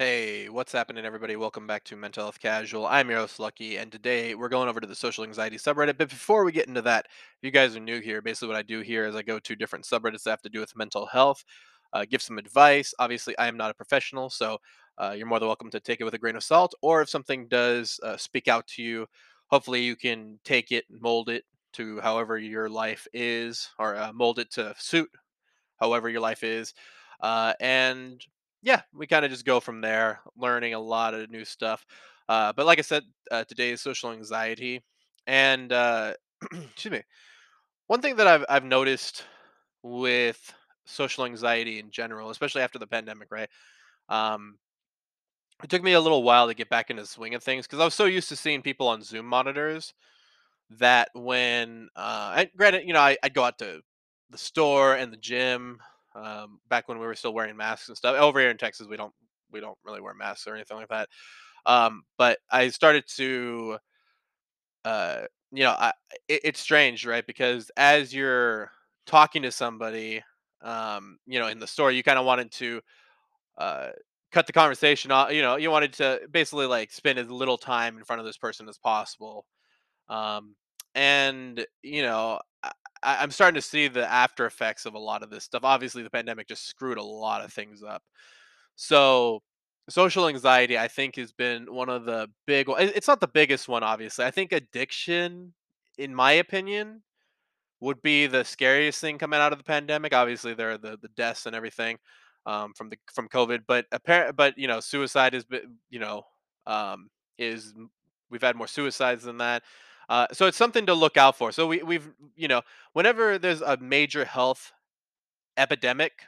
Hey, what's happening, everybody? Welcome back to Mental Health Casual. I'm your host, Lucky, and today we're going over to the social anxiety subreddit. But before we get into that, if you guys are new here, basically what I do here is I go to different subreddits that have to do with mental health, give some advice. Obviously, I am not a professional, so you're more than welcome to take it with a grain of salt. Or if something does speak out to you, hopefully you can take it, mold it to however your life is, or mold it to suit however your life is. And yeah, we kind of just go from there, learning a lot of new stuff. But like I said, today is social anxiety. And excuse me, one thing that I've noticed with social anxiety in general, especially after the pandemic, right? It took me a little while to get back into the swing of things because I was so used to seeing people on Zoom monitors that when, and granted, you know, I'd go out to the store and the gym. Back when we were still wearing masks and stuff. Over here in Texas, we don't really wear masks or anything like that. But I started to, it's strange, right? Because as you're talking to somebody, in the store, you kind of wanted to cut the conversation off. You know, you wanted to basically like spend as little time in front of this person as possible. I'm starting to see the after effects of a lot of this stuff. Obviously, the pandemic just screwed a lot of things up. So social anxiety, I think, has been one of the big ones. It's not the biggest one, obviously. I think addiction, in my opinion, would be the scariest thing coming out of the pandemic. Obviously, there are the deaths and everything from COVID. But suicide has been, we've had more suicides than that. So it's something to look out for. So we've whenever there's a major health epidemic,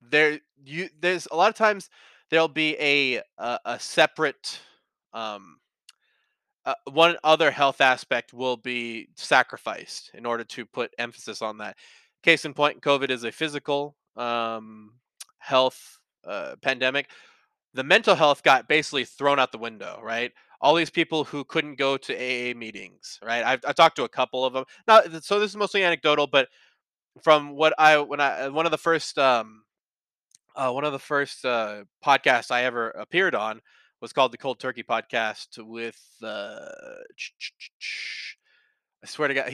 there's a lot of times there'll be a separate one other health aspect will be sacrificed in order to put emphasis on that. Case in point, COVID is a physical health pandemic. The mental health got basically thrown out the window, right? All these people who couldn't go to AA meetings, right? I've talked to a couple of them. Now, so this is mostly anecdotal, but from one of the first podcasts I ever appeared on was called the Cold Turkey Podcast with I swear to God,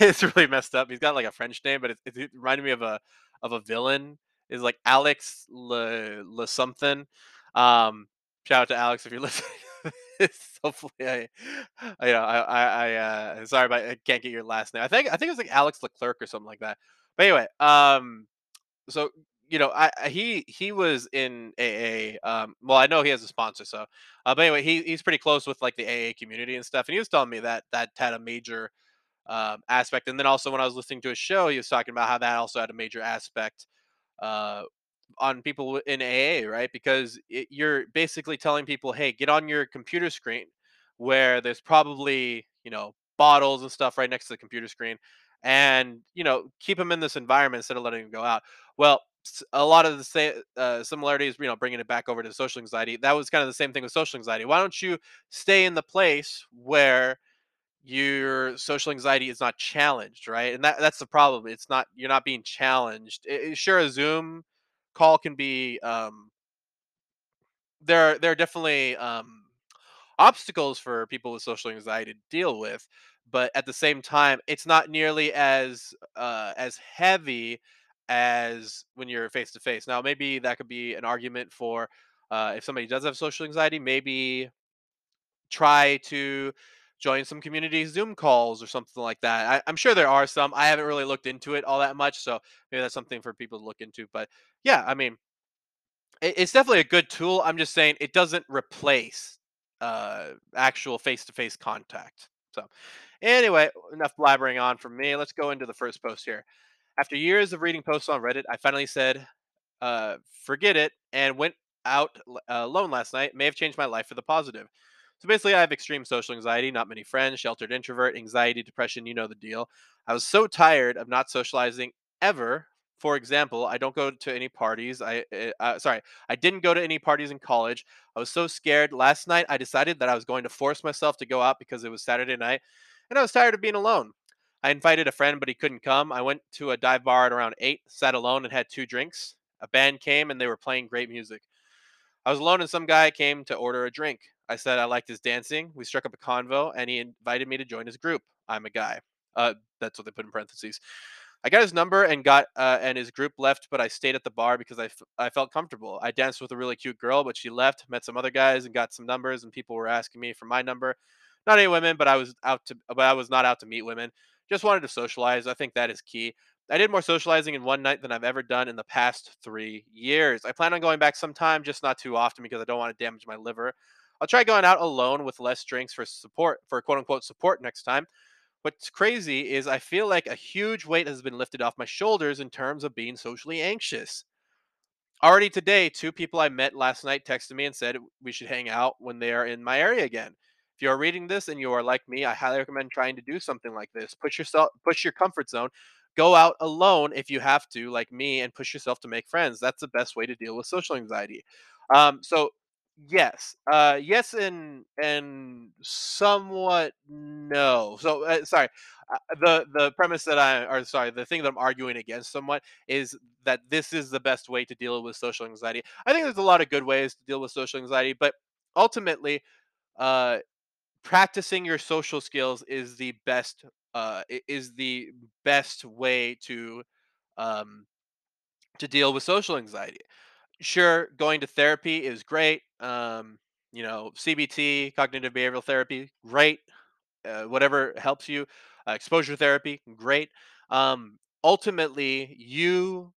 it's really messed up. He's got like a French name, but it reminded me of a villain. Is like Alex Le something. Shout out to Alex if you're listening. Hopefully, sorry, but I can't get your last name. I think it was like Alex Leclerc or something like that. But anyway, he was in AA. Well, I know he has a sponsor, so. But anyway, he's pretty close with like the AA community and stuff, and he was telling me that had a major aspect. And then also when I was listening to a show, he was talking about how that also had a major aspect on people in AA, right? Because you're basically telling people, hey, get on your computer screen where there's probably, bottles and stuff right next to the computer screen and, keep them in this environment instead of letting them go out. Well, a lot of the same similarities, bringing it back over to social anxiety, that was kind of the same thing with social anxiety. Why don't you stay in the place where your social anxiety is not challenged, right? And that's the problem. It's not, you're not being challenged. Sure, a Zoom call can be there are definitely obstacles for people with social anxiety to deal with, but at the same time it's not nearly as heavy as when you're face to face. Now maybe that could be an argument for if somebody does have social anxiety, maybe try to join some community Zoom calls or something like that. I'm sure there are some. I haven't really looked into it all that much, so maybe that's something for people to look into. But yeah, I mean, it's definitely a good tool. I'm just saying it doesn't replace actual face-to-face contact. So anyway, enough blabbering on from me. Let's go into the first post here. After years of reading posts on Reddit, I finally said, forget it, and went out alone last night. May have changed my life for the positive. So basically, I have extreme social anxiety, not many friends, sheltered introvert, anxiety, depression, you know the deal. I was so tired of not socializing ever. For example, I don't go to any parties. I didn't go to any parties in college. I was so scared. Last night, I decided that I was going to force myself to go out because it was Saturday night, and I was tired of being alone. I invited a friend, but he couldn't come. I went to a dive bar at around 8, sat alone, and had 2 drinks. A band came, and they were playing great music. I was alone and some guy came to order a drink. I said I liked his dancing. We struck up a convo and he invited me to join his group. I'm a guy. That's what they put in parentheses. I got his number and got his group left, but I stayed at the bar because I felt comfortable. I danced with a really cute girl, but she left, met some other guys and got some numbers, and people were asking me for my number. Not any women, but I was not out to meet women. Just wanted to socialize. I think that is key. I did more socializing in one night than I've ever done in the past 3 years. I plan on going back sometime, just not too often because I don't want to damage my liver. I'll try going out alone with less drinks for quote unquote support next time. What's crazy is I feel like a huge weight has been lifted off my shoulders in terms of being socially anxious. Already today, two people I met last night texted me and said we should hang out when they are in my area again. If you are reading this and you are like me, I highly recommend trying to do something like this. Push your comfort zone. Go out alone if you have to, like me, and push yourself to make friends. That's the best way to deal with social anxiety. So yes, yes, and somewhat no. So sorry, the premise that the thing that I'm arguing against somewhat is that this is the best way to deal with social anxiety. I think there's a lot of good ways to deal with social anxiety, but ultimately, practicing your social skills is the best way to deal with social anxiety. Sure, going to therapy is great. CBT, cognitive behavioral therapy, great. Whatever helps you. Exposure therapy, great. Ultimately, you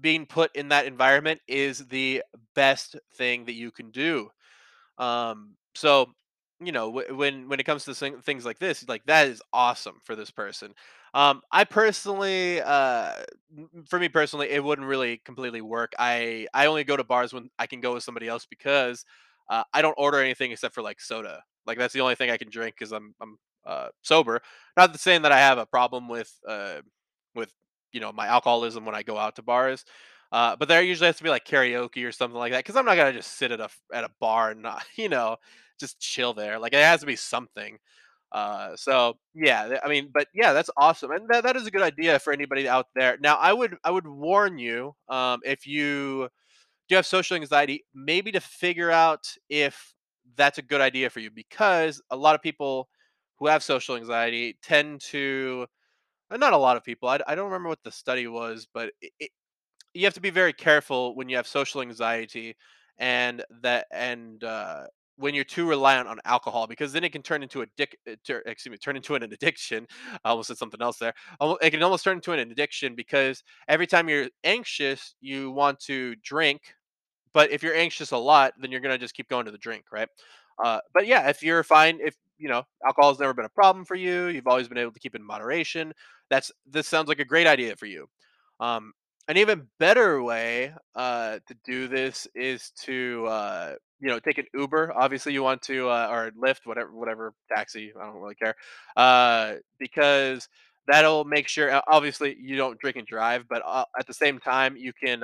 being put in that environment is the best thing that you can do. When it comes to things like this, like that is awesome for this person. For me personally, it wouldn't really completely work. I only go to bars when I can go with somebody else because I don't order anything except for like soda. Like that's the only thing I can drink because I'm sober. Not saying that I have a problem with my alcoholism when I go out to bars. But there usually has to be like karaoke or something like that because I'm not gonna just sit at a bar and not, just chill there. Like it has to be something. So yeah, I mean, but yeah, that's awesome, and that is a good idea for anybody out there. Now, I would warn you if you do have social anxiety, maybe to figure out if that's a good idea for you, because a lot of people who have social anxiety tend to, not a lot of people. I don't remember what the study was, but you have to be very careful when you have social anxiety and when you're too reliant on alcohol, because then it can turn into an addiction. I almost said something else there. It can almost turn into an addiction because every time you're anxious, you want to drink. But if you're anxious a lot, then you're going to just keep going to the drink, right? But yeah, if you're fine, alcohol's never been a problem for you, you've always been able to keep it in moderation. This sounds like a great idea for you. An even better way to do this is to take an Uber. Obviously, you want to or Lyft, whatever taxi. I don't really care because that'll make sure. Obviously, you don't drink and drive, but at the same time, you can.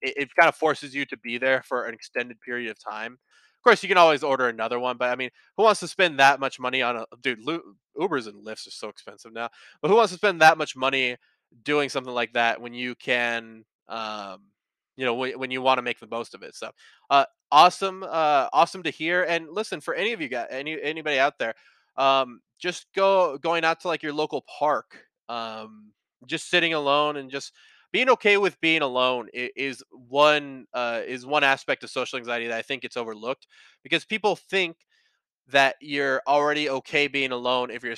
It kind of forces you to be there for an extended period of time. Of course, you can always order another one, but I mean, who wants to spend that much money on Ubers and Lyfts are so expensive now. But who wants to spend that much money doing something like that when you can, when you want to make the most of it? So, awesome to hear. And listen, for any of you guys, anybody out there, just going out to like your local park, just sitting alone and just being okay with being alone is one aspect of social anxiety that I think it's overlooked, because people think that you're already okay being alone if you're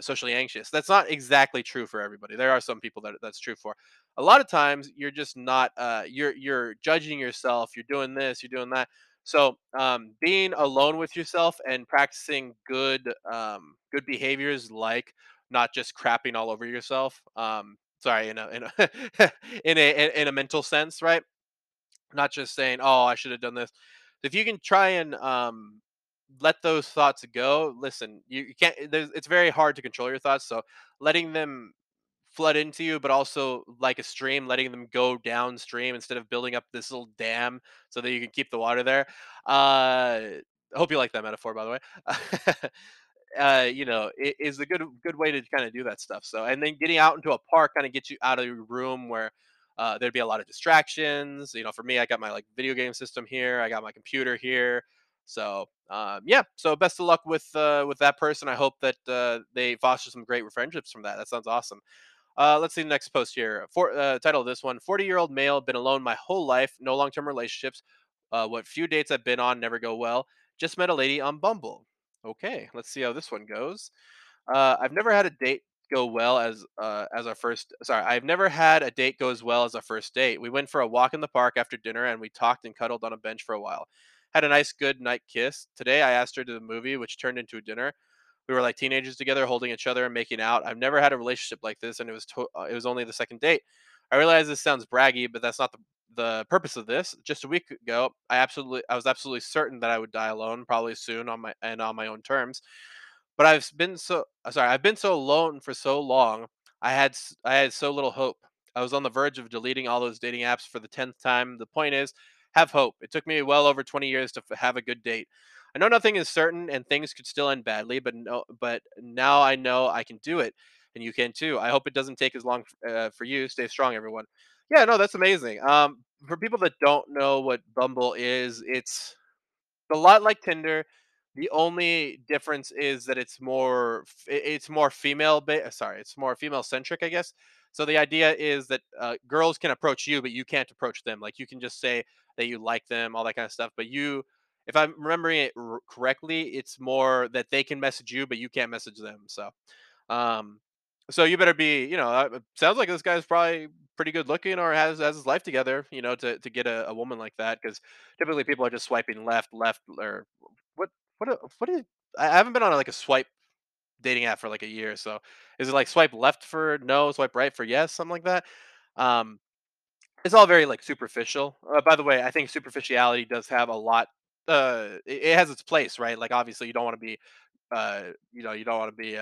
socially anxious. That's not exactly true for everybody. There are some people that that's true for. A lot of times you're just not you're judging yourself, you're doing this, you're doing that. So being alone with yourself and practicing good behaviors, like not just crapping all over yourself, in a mental sense, right? Not just saying, oh, I should have done this. If you can try and let those thoughts go. Listen, you can't, it's very hard to control your thoughts. So letting them flood into you, but also like a stream, letting them go downstream instead of building up this little dam so that you can keep the water there. I hope you like that metaphor, by the way. It is a good way to kind of do that stuff. So, and then getting out into a park kind of gets you out of your room where There'd be a lot of distractions. You know, for me, I got my like video game system here. I got my computer here. So yeah, so best of luck with that person. I hope that they foster some great friendships from that. That sounds awesome. Let's see the next post here. Title of this one, 40-year-old male, been alone my whole life, no long-term relationships. What few dates I've been on never go well. Just met a lady on Bumble. Okay, let's see how this one goes. I've never had a date go well as our first. Sorry, I've never had a date go as well as our first date. We went for a walk in the park after dinner, and we talked and cuddled on a bench for a while. Had a nice good night kiss. Today, I asked her to the movie, which turned into a dinner. We were like teenagers together, holding each other and making out. I've never had a relationship like this, and it was only the second date. I realize this sounds braggy, but that's not the purpose of this. Just a week ago, I was absolutely certain that I would die alone, probably soon, on my own terms. But I've been so alone for so long. I had so little hope. I was on the verge of deleting all those dating apps for the 10th time. The point is, have hope. It took me well over 20 years to have a good date. I know nothing is certain and things could still end badly, but now I know I can do it, and you can too. I hope it doesn't take as long for you. Stay strong, everyone. Yeah, no, that's amazing. For people that don't know what Bumble is, it's a lot like Tinder. The only difference is that it's more female centric, I guess. So the idea is that girls can approach you, but you can't approach them. Like, you can just say that you like them, all that kind of stuff. But you, if I'm remembering it correctly, it's more that they can message you, but you can't message them. So, so you better be, it sounds like this guy's probably pretty good looking or has his life together, to get a woman like that. Because typically people are just swiping left, or what is? I haven't been on like a swipe dating app for like a year. So is it like swipe left for no, swipe right for yes, something like that? It's all very like superficial. By the way, I think superficiality does have a lot. It has its place, right? Like, obviously you don't want to be, you don't want to be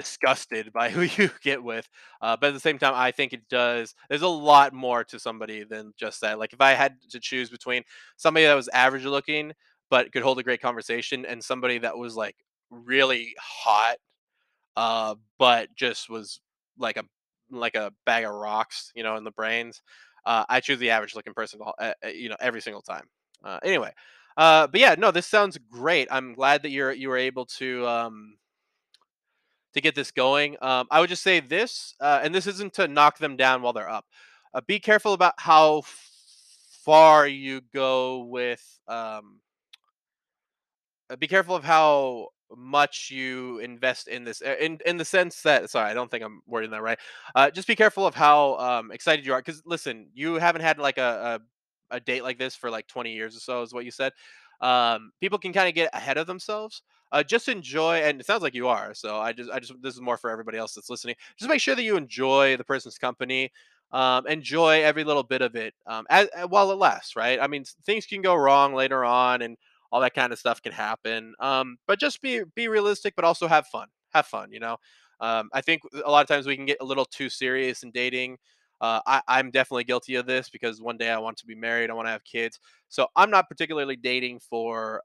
disgusted by who you get with. But at the same time, I think it does. There's a lot more to somebody than just that. Like, if I had to choose between somebody that was average looking, but could hold a great conversation, and somebody that was like really hot, but just was like a bag of rocks, in the brains. I choose the average looking person, every single time. Anyway, but yeah, no, this sounds great. I'm glad that you were able to get this going. I would just say this, and this isn't to knock them down while they're up. Be careful about how far you go with. Be careful of how much you invest in this, in the sense that, sorry, I don't think I'm wording that right. Just be careful of how excited you are. Because listen, you haven't had like a date like this for like 20 years or so, is what you said. People can kind of get ahead of themselves. Just enjoy, and it sounds like you are. So this is more for everybody else that's listening. Just make sure that you enjoy the person's company. Enjoy every little bit of it while it lasts, right? I mean, things can go wrong later on, and all that kind of stuff can happen. But just be realistic, but also have fun. Have fun, I think a lot of times we can get a little too serious in dating. I'm definitely guilty of this, because one day I want to be married. I want to have kids. So I'm not particularly dating for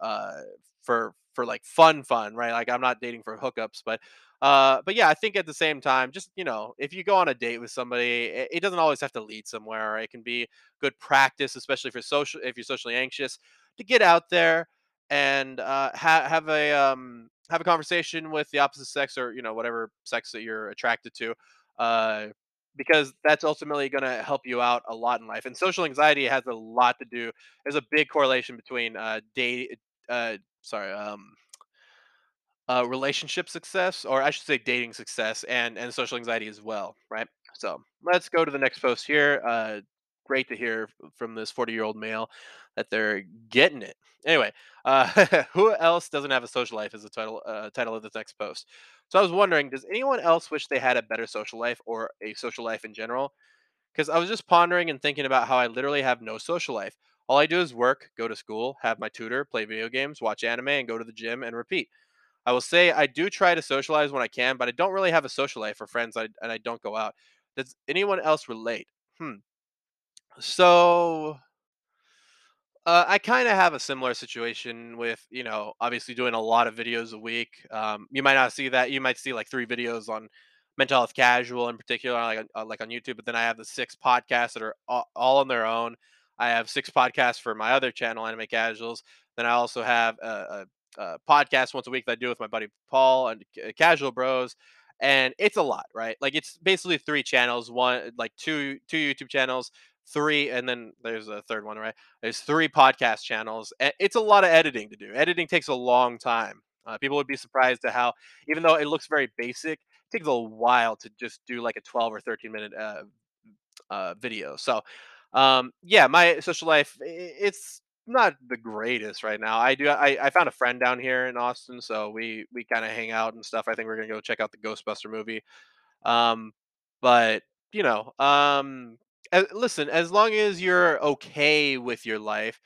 like fun, right? Like, I'm not dating for hookups, but yeah, I think at the same time, just, if you go on a date with somebody, it doesn't always have to lead somewhere. It can be good practice, especially if you're socially anxious, to get out there and have a conversation with the opposite sex, or whatever sex that you're attracted to, because that's ultimately going to help you out a lot in life. And social anxiety has a lot to do. There's a big correlation between relationship success, or I should say dating success, and social anxiety as well, right? So let's go to the next post here. Great to hear from this 40-year-old male that they're getting it. Anyway, who else doesn't have a social life is the title of this next post. So I was wondering, does anyone else wish they had a better social life, or a social life in general? Because I was just pondering and thinking about how I literally have no social life. All I do is work, go to school, have my tutor, play video games, watch anime, and go to the gym, and repeat. I will say I do try to socialize when I can, but I don't really have a social life or friends, and I don't go out. Does anyone else relate? So I kind of have a similar situation with, obviously doing a lot of videos a week. You might not see that. You might see like 3 videos on Mental Health Casual in particular, like on YouTube. But then I have the 6 podcasts that are all on their own. I have 6 podcasts for my other channel, Anime Casuals. Then I also have a podcast once a week that I do with my buddy Paul and Casual Bros. And it's a lot, right? Like, it's basically 3 channels, two YouTube channels, 3, and then there's a third one, right? There's 3 podcast channels. It's a lot of editing to do. Editing takes a long time. People would be surprised to how, even though it looks very basic, it takes a while to just do like a 12 or 13 minute video. So yeah, my social life, it's not the greatest right now. I found a friend down here in Austin, so we kind of hang out and stuff. I think we're gonna go check out the Ghostbuster movie. But you know, listen, as long as you're okay with your life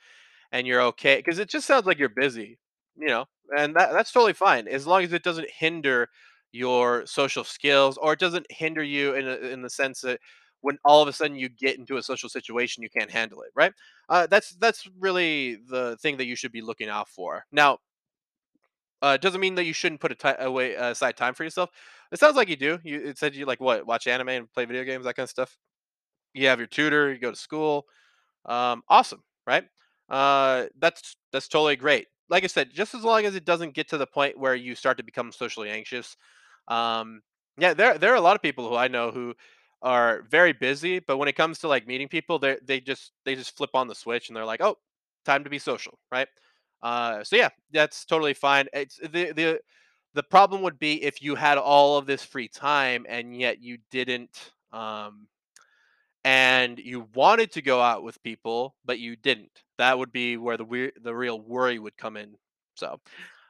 and you're okay, because it just sounds like you're busy, you know, and that's totally fine, as long as it doesn't hinder your social skills, or it doesn't hinder you in the sense that when all of a sudden you get into a social situation, you can't handle it, right? That's really the thing that you should be looking out for. Now, it doesn't mean that you shouldn't put aside time for yourself. It sounds like you do. It said you like what? Watch anime and play video games, that kind of stuff. You have your tutor. You go to school. Awesome, right? That's totally great. Like I said, just as long as it doesn't get to the point where you start to become socially anxious. Yeah, there are a lot of people who I know who are very busy, but when it comes to like meeting people, they just flip on the switch and they're like, oh, time to be social, right? So yeah, that's totally fine. It's the problem would be if you had all of this free time and yet you didn't, and you wanted to go out with people but you didn't. That would be where the real worry would come in. So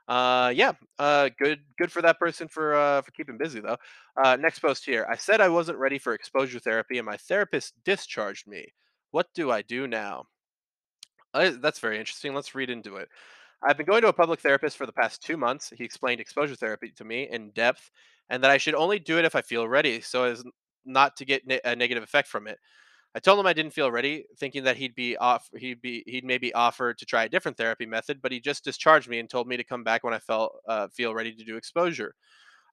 yeah, good for that person for keeping busy though. Next post here. I said I wasn't ready for exposure therapy and my therapist discharged me. What do I do now? That's very interesting. Let's read into it. I've been going to a public therapist for the past 2 months. He explained exposure therapy to me in depth and that I should only do it if I feel ready so as not to get a negative effect from it. I told him I didn't feel ready, thinking that he'd maybe offer to try a different therapy method, but he just discharged me and told me to come back when I feel ready to do exposure.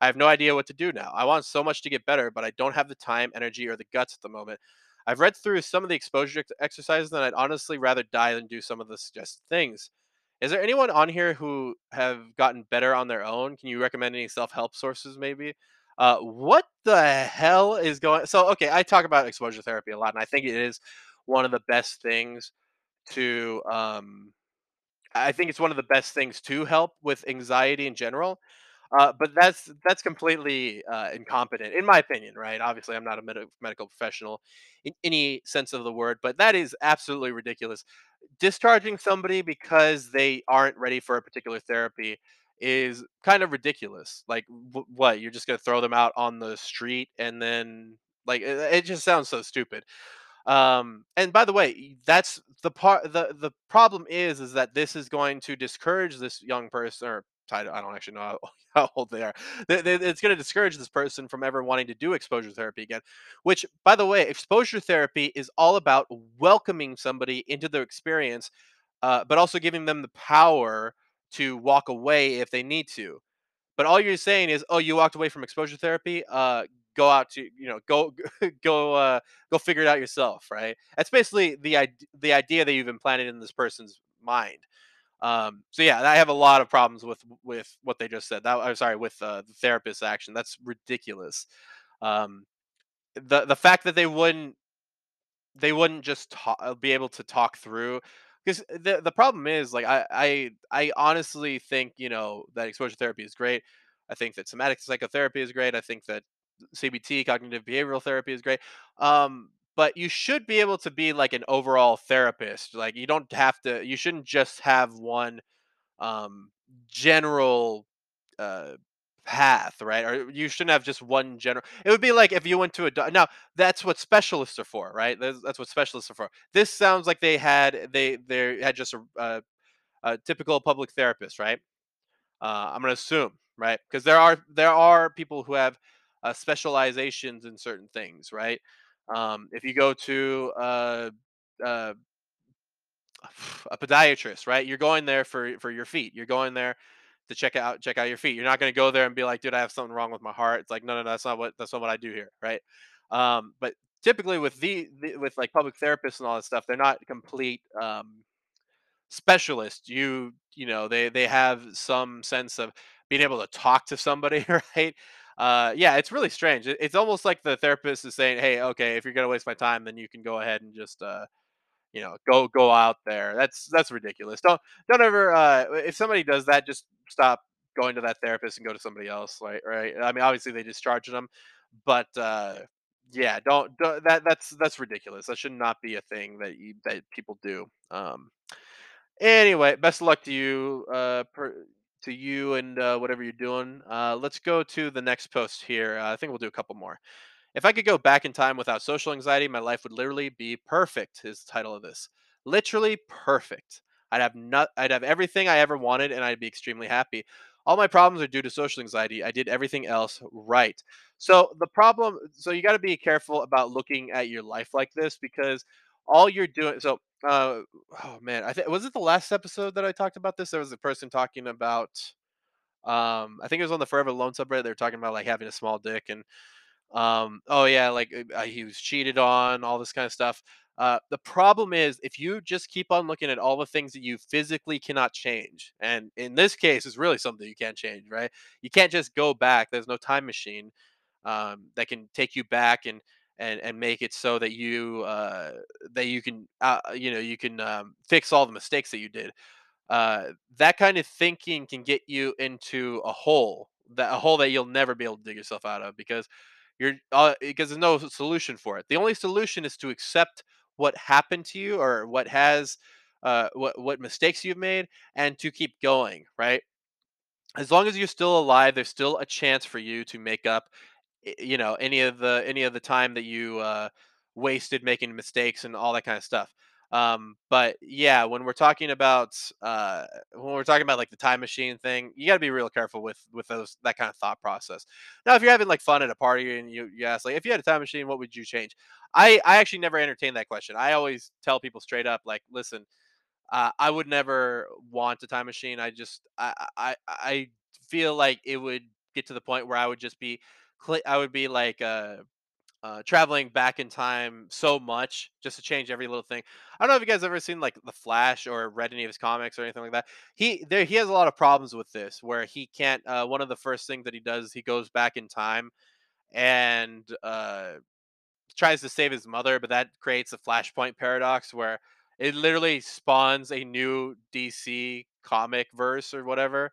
I have no idea what to do now. I want so much to get better, but I don't have the time, energy, or the guts at the moment. I've read through some of the exposure exercises, and I'd honestly rather die than do some of the suggested things. Is there anyone on here who have gotten better on their own? Can you recommend any self-help sources maybe? What the hell is going? So, okay, I talk about exposure therapy a lot, and I think it is one of the best things to, I think it's one of the best things to help with anxiety in general. But that's completely incompetent, in my opinion, right? Obviously, I'm not a medical professional in any sense of the word, but that is absolutely ridiculous. Discharging somebody because they aren't ready for a particular therapy is kind of ridiculous. Like, what, you're just gonna throw them out on the street? And then like it just sounds so stupid. And by the way, that's the part, the problem is that this is going to discourage this young person, or I don't actually know how old they are. It's going to discourage this person from ever wanting to do exposure therapy again, which, by the way, exposure therapy is all about welcoming somebody into their experience, but also giving them the power to walk away if they need to. But all you're saying is, oh, you walked away from exposure therapy, go out to, you know, go figure it out yourself, right? That's basically the idea that you've implanted in this person's mind. So yeah, I have a lot of problems with what they just said. I'm sorry, with the therapist action. That's ridiculous. The fact that they wouldn't just be able to talk through. Because the problem is, like, I honestly think, you know, that exposure therapy is great. I think that somatic psychotherapy is great. I think that CBT, cognitive behavioral therapy, is great. But you should be able to be like an overall therapist. Like, you don't have to. You shouldn't just have one general path, right? Or you shouldn't have just one general. It would be like if you went to now that's what specialists are for, right? That's what specialists are for. This sounds like they had just a typical public therapist, right? I'm gonna assume, right? Because there are people who have specializations in certain things, right? If you go to a podiatrist, right? You're going there for your feet. You're going there to check out your feet. You're not going to go there and be like, dude, I have something wrong with my heart. It's like, no, that's not what I do here, right? But typically with with like public therapists and all that stuff, they're not complete specialists. You know, they have some sense of being able to talk to somebody, right? Yeah, it's really strange. It's almost like the therapist is saying, hey, okay, if you're going to waste my time, then you can go ahead and just go out there. That's ridiculous. Don't ever, if somebody does that, just stop going to that therapist and go to somebody else. Like, right. I mean, obviously they discharge them, but, yeah, don't that's ridiculous. That should not be a thing that people do. Anyway, best of luck to you, to you and whatever you're doing. Let's go to the next post here. I think we'll do a couple more. If I could go back in time without social anxiety, my life would literally be perfect, is the title of this. Literally perfect. I'd have everything I ever wanted, and I'd be extremely happy. All my problems are due to social anxiety. I did everything else right. So the problem, so you got to be careful about looking at your life like this, because all you're doing, so, oh man, was it the last episode that I talked about this? There was a person talking about, I think it was on the Forever Alone subreddit. They were talking about like having a small dick and, oh yeah, like he was cheated on, all this kind of stuff. The problem is if you just keep on looking at all the things that you physically cannot change, and in this case, it's really something you can't change, right? You can't just go back. There's no time machine that can take you back and make it so that you can fix all the mistakes that you did. That kind of thinking can get you into a hole that you'll never be able to dig yourself out of, because there's no solution for it. The only solution is to accept what happened to you, or what mistakes you've made, and to keep going, right? As long as you're still alive, there's still a chance for you to make up, any of the time that you wasted making mistakes and all that kind of stuff. But yeah, when we're talking about like the time machine thing, you gotta be real careful with that kind of thought process. Now, if you're having like fun at a party and you ask like, if you had a time machine, what would you change? I actually never entertain that question. I always tell people straight up, like, listen, I would never want a time machine. I feel like it would get to the point where I would be like, traveling back in time so much just to change every little thing. I don't know if you guys have ever seen like The Flash or read any of his comics or anything like that. He has a lot of problems with this, where he can't. One of the first things that he does, he goes back in time and tries to save his mother, but that creates a Flashpoint paradox where it literally spawns a new DC comic verse or whatever,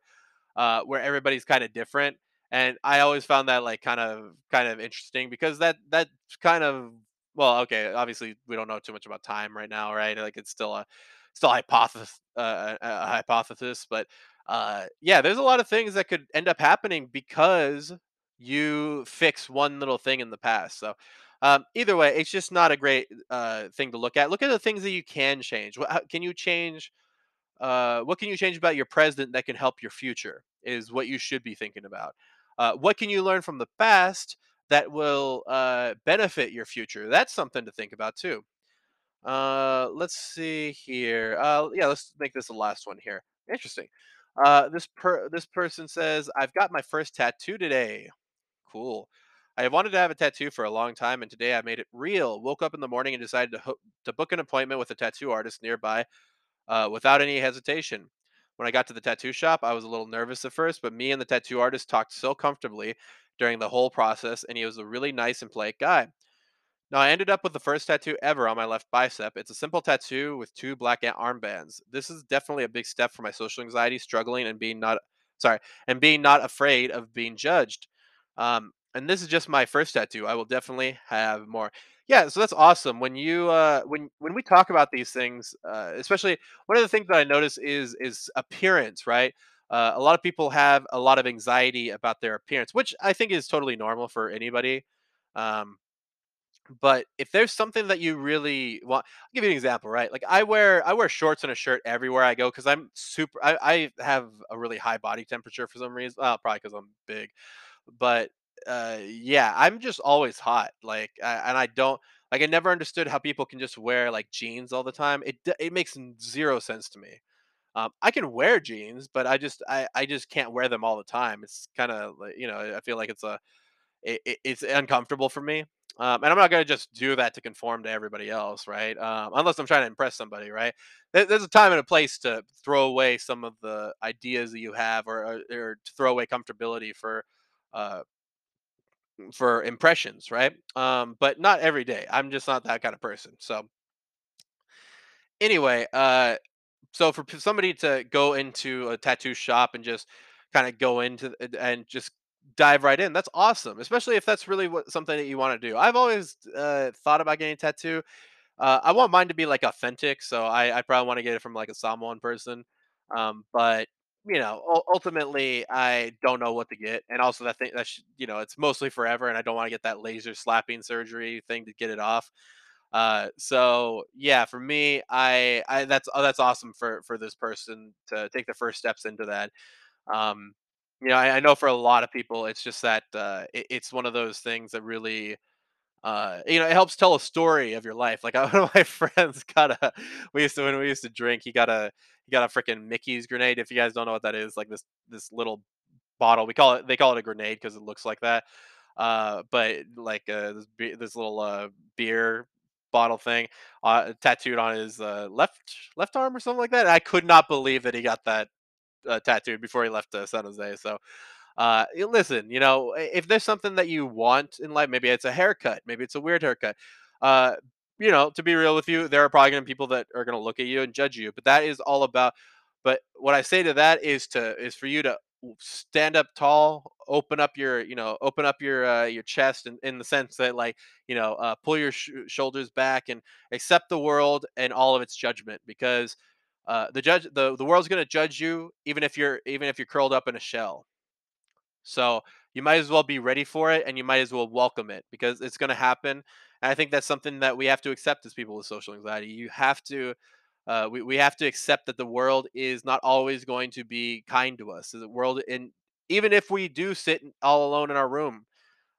where everybody's kind of different. And I always found that like kind of interesting, because that kind of, well, okay, obviously we don't know too much about time right now, right? Like it's still a hypothesis, but yeah, there's a lot of things that could end up happening because you fix one little thing in the past. So either way, it's just not a great thing to look at. Look at the things that you can change. What can you change about your present that can help your future is what you should be thinking about. What can you learn from the past that will benefit your future? That's something to think about too. Let's see here. Yeah, let's make this the last one here. Interesting. This person says, I've got my first tattoo today. Cool. I wanted to have a tattoo for a long time, and today I made it real. Woke up in the morning and decided to book an appointment with a tattoo artist nearby without any hesitation. When I got to the tattoo shop, I was a little nervous at first, but me and the tattoo artist talked so comfortably during the whole process, and he was a really nice and polite guy. Now, I ended up with the first tattoo ever on my left bicep. It's a simple tattoo with two black armbands. This is definitely a big step for my social anxiety, struggling and being not afraid of being judged. And this is just my first tattoo. I will definitely have more. Yeah, so that's awesome. When you when we talk about these things, especially one of the things that I notice is appearance, right? A lot of people have a lot of anxiety about their appearance, which I think is totally normal for anybody. But if there's something that you really want, I'll give you an example, right? Like I wear shorts and a shirt everywhere I go because I'm super. I have a really high body temperature for some reason. Well, probably because I'm big, but. Yeah, I'm just always hot. Like, and I don't like. I never understood how people can just wear like jeans all the time. It makes zero sense to me. I can wear jeans, but I just can't wear them all the time. It's kind of like, you know, I feel like it's uncomfortable for me. And I'm not going to just do that to conform to everybody else, right? Unless I'm trying to impress somebody, right? There's a time and a place to throw away some of the ideas that you have, or to throw away comfortability for impressions, right? But not every day. I'm just not that kind of person. So anyway, so for somebody to go into a tattoo shop and just kind of go into and just dive right in, that's awesome, especially if that's really something that you want to do. I've always thought about getting a tattoo. I want mine to be like authentic, so I probably want to get it from like a Samoan person. But you know, ultimately I don't know what to get, and also that thing you know, it's mostly forever, and I don't want to get that laser slapping surgery thing to get it off. So yeah, for me, I that's awesome for this person to take the first steps into that. You know, I know for a lot of people, it's just that it's one of those things that really, you know, it helps tell a story of your life. Like one of my friends when we used to drink, he got a freaking Mickey's grenade. If you guys don't know what that is, like this little bottle, they call it a grenade because it looks like that. But like this little beer bottle thing tattooed on his left arm or something like that. And I could not believe that he got that tattooed before he left San Jose. So listen, you know, if there's something that you want in life, maybe it's a haircut, maybe it's a weird haircut. You know, to be real with you, there are probably going to be people that are going to look at you and judge you, but that is all about. But what I say to that is for you to stand up tall, open up your your chest, in the sense that, like, you know, pull your shoulders back and accept the world and all of its judgment, because the world's going to judge you even if you're curled up in a shell. So you might as well be ready for it, and you might as well welcome it, because it's going to happen. And I think that's something that we have to accept as people with social anxiety. You have to we have to accept that the world is not always going to be kind to us. The world, and even if we do sit all alone in our room,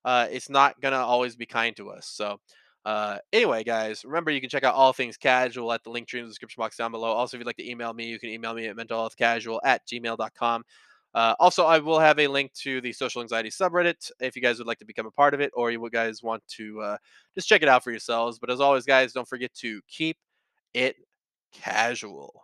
it's not going to always be kind to us. So anyway, guys, remember, you can check out all things casual at the link tree in the description box down below. Also, if you'd like to email me, you can email me at mentalhealthcasual@gmail.com. Also, I will have a link to the social anxiety subreddit if you guys would like to become a part of it, or you guys want to just check it out for yourselves. But as always, guys, don't forget to keep it casual.